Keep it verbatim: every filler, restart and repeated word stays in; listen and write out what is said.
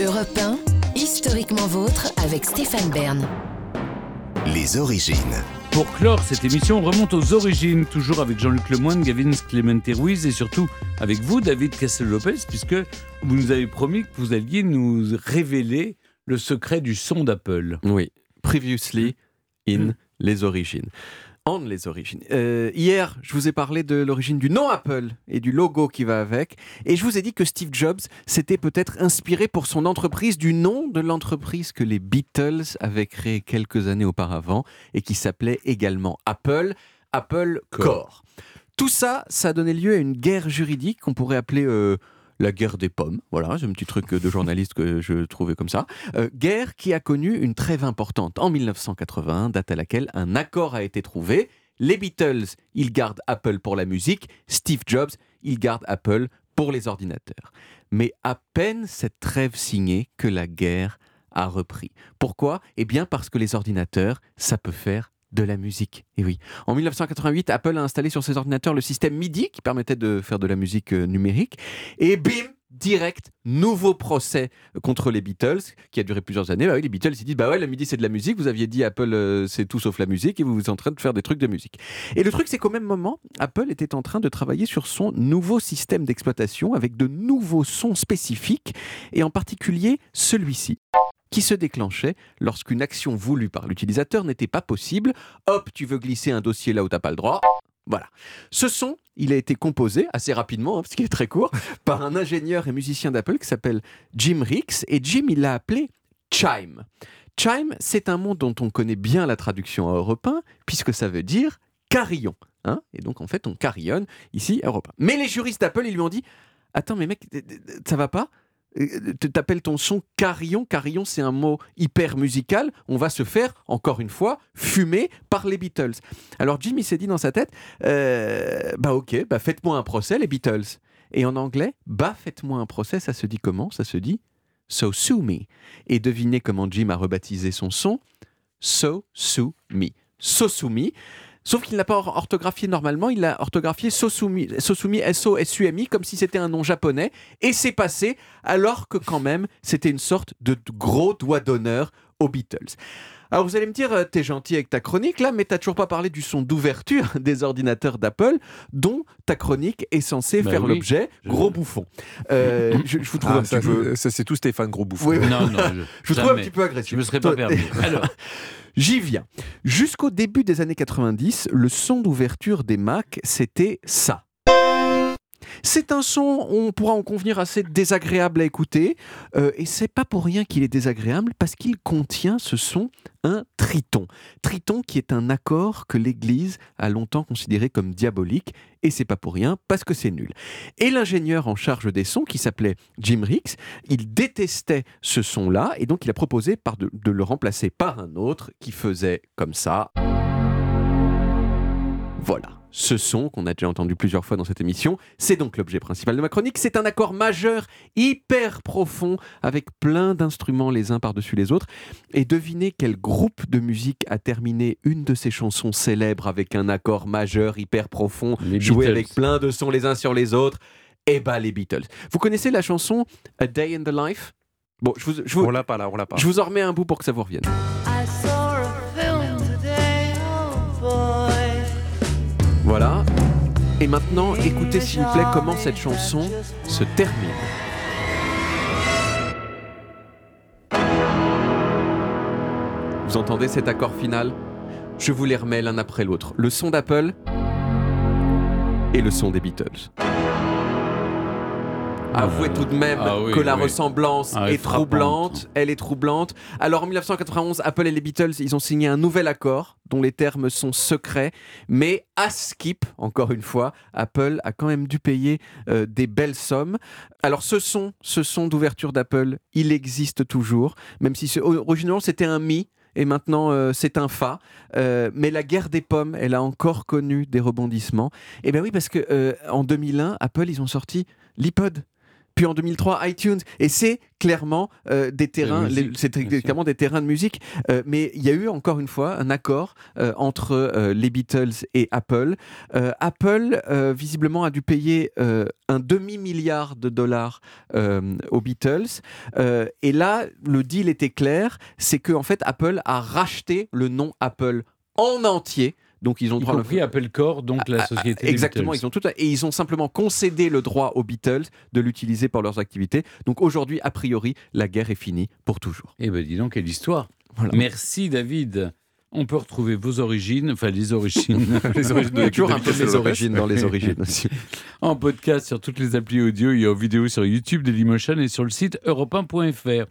Europe un, historiquement vôtre avec Stéphane Bern. Les origines. Pour clore cette émission, on remonte aux origines, toujours avec Jean-Luc Lemoyne, Gavin Clemente Ruiz et surtout avec vous, David Castel-Lopez, puisque vous nous avez promis que vous alliez nous révéler le secret du son d'Apple. Oui, previously in mmh. les origines. En les origines. Euh, hier, je vous ai parlé de l'origine du nom Apple et du logo qui va avec. Et je vous ai dit que Steve Jobs s'était peut-être inspiré pour son entreprise du nom de l'entreprise que les Beatles avaient créée quelques années auparavant et qui s'appelait également Apple, Apple Corps. Tout ça, ça a donné lieu à une guerre juridique qu'on pourrait appeler... Euh, La guerre des pommes, voilà, c'est un petit truc de journaliste que je trouvais comme ça. Euh, guerre qui a connu une trêve importante en dix-neuf cent quatre-vingt-un, date à laquelle un accord a été trouvé. Les Beatles, ils gardent Apple pour la musique. Steve Jobs, ils gardent Apple pour les ordinateurs. Mais à peine cette trêve signée que la guerre a repris. Pourquoi ? Eh bien parce que les ordinateurs, ça peut faire de la musique. Et oui. En dix-neuf cent quatre-vingt-huit, Apple a installé sur ses ordinateurs le système MIDI qui permettait de faire de la musique numérique. Et bim, direct, nouveau procès contre les Beatles qui a duré plusieurs années. Bah oui, les Beatles, ils disent bah ouais, le MIDI c'est de la musique. Vous aviez dit Apple euh, c'est tout sauf la musique et vous vous êtes en train de faire des trucs de musique. Et le truc, c'est qu'au même moment, Apple était en train de travailler sur son nouveau système d'exploitation avec de nouveaux sons spécifiques et en particulier celui-ci, qui se déclenchait lorsqu'une action voulue par l'utilisateur n'était pas possible. Hop, tu veux glisser un dossier là où t'as pas le droit. Voilà. Ce son, il a été composé assez rapidement, hein, parce qu'il est très court, par un ingénieur et musicien d'Apple qui s'appelle Jim Ricks. Et Jim, il l'a appelé Chime. Chime, c'est un mot dont on connaît bien la traduction à Europe un, puisque ça veut dire carillon. Hein, et donc, en fait, on carillonne ici à Europe un. Mais les juristes d'Apple, ils lui ont dit « Attends, mais mec, ça va pas ? T'appelles ton son carillon, carillon c'est un mot hyper musical, on va se faire, encore une fois, fumer par les Beatles. » Alors Jim, il s'est dit dans sa tête, euh, bah ok, bah faites-moi un procès les Beatles. Et en anglais, bah faites-moi un procès, ça se dit comment ? Ça se dit Sosumi. Et devinez comment Jim a rebaptisé son son ? Sosumi. Sosumi. Sauf qu'il ne l'a pas orthographié normalement, il l'a orthographié Sosumi, Sosumi, S O S U M I, comme si c'était un nom japonais, et c'est passé, alors que quand même, c'était une sorte de gros doigt d'honneur aux Beatles. Alors vous allez me dire, t'es gentil avec ta chronique là, mais t'as toujours pas parlé du son d'ouverture des ordinateurs d'Apple, dont ta chronique est censée bah faire oui, l'objet je... gros bouffon. Euh, je, je vous trouve ah, un ça, petit peu... Ça c'est tout Stéphane gros bouffon. Oui, non, non, je, je vous trouve un petit peu agressif. Je me serais pas permis. Alors... J'y viens. Jusqu'au début des années quatre-vingt-dix, le son d'ouverture des Mac, c'était ça. C'est un son, on pourra en convenir, assez désagréable à écouter. Euh, et c'est pas pour rien qu'il est désagréable, parce qu'il contient, ce son, un triton. Triton qui est un accord que l'Église a longtemps considéré comme diabolique. Et c'est pas pour rien, parce que c'est nul. Et l'ingénieur en charge des sons, qui s'appelait Jim Ricks, il détestait ce son-là, et donc il a proposé par de, de le remplacer par un autre qui faisait comme ça. Voilà. Ce son, qu'on a déjà entendu plusieurs fois dans cette émission, c'est donc l'objet principal de ma chronique. C'est un accord majeur, hyper profond, avec plein d'instruments les uns par-dessus les autres. Et devinez quel groupe de musique a terminé une de ses chansons célèbres avec un accord majeur, hyper profond, joué avec plein de sons les uns sur les autres. Eh ben, les Beatles. Vous connaissez la chanson A Day in the Life ? Bon, je vous, je vous, on l'a pas là, on l'a pas. Je vous en remets un bout pour que ça vous revienne. Voilà. Et maintenant, écoutez s'il vous plaît comment cette chanson se termine. Vous entendez cet accord final ? Je vous les remets l'un après l'autre. Le son d'Apple et le son des Beatles. Avouez tout de même ah, oui, que la oui. ressemblance ah, est troublante. Elle est troublante. Alors en dix-neuf cent quatre-vingt-onze, Apple et les Beatles, ils ont signé un nouvel accord dont les termes sont secrets. Mais à skip, encore une fois, Apple a quand même dû payer euh, des belles sommes. Alors ce son, ce son d'ouverture d'Apple, il existe toujours. Même si ce, originalement c'était un mi. Et maintenant, euh, c'est un fa. Euh, mais la guerre des pommes, elle a encore connu des rebondissements. Et bien oui, parce qu'en euh, deux mille un, Apple, ils ont sorti l'iPod. puis en deux mille trois iTunes, et c'est clairement euh, des terrains, les, c'est clairement des terrains de musique, euh, mais il y a eu encore une fois un accord euh, entre euh, les Beatles et Apple. Euh, Apple euh, visiblement a dû payer euh, un demi-milliard de dollars euh, aux Beatles, euh, et là le deal était clair, c'est que en fait Apple a racheté le nom Apple en entier. Donc ils ont droit, y compris le... Apple Corps, donc la société. Exactement, des ils ont tout et ils ont simplement concédé le droit aux Beatles de l'utiliser pour leurs activités. Donc aujourd'hui, a priori, la guerre est finie pour toujours. Eh ben dis donc, quelle histoire. Voilà. Merci David. On peut retrouver vos origines, enfin les origines, les origines. Il y a toujours un peu les origines dans les origines aussi. En podcast sur toutes les applis audio et en vidéo sur YouTube, Dailymotion et sur le site europe un point f r.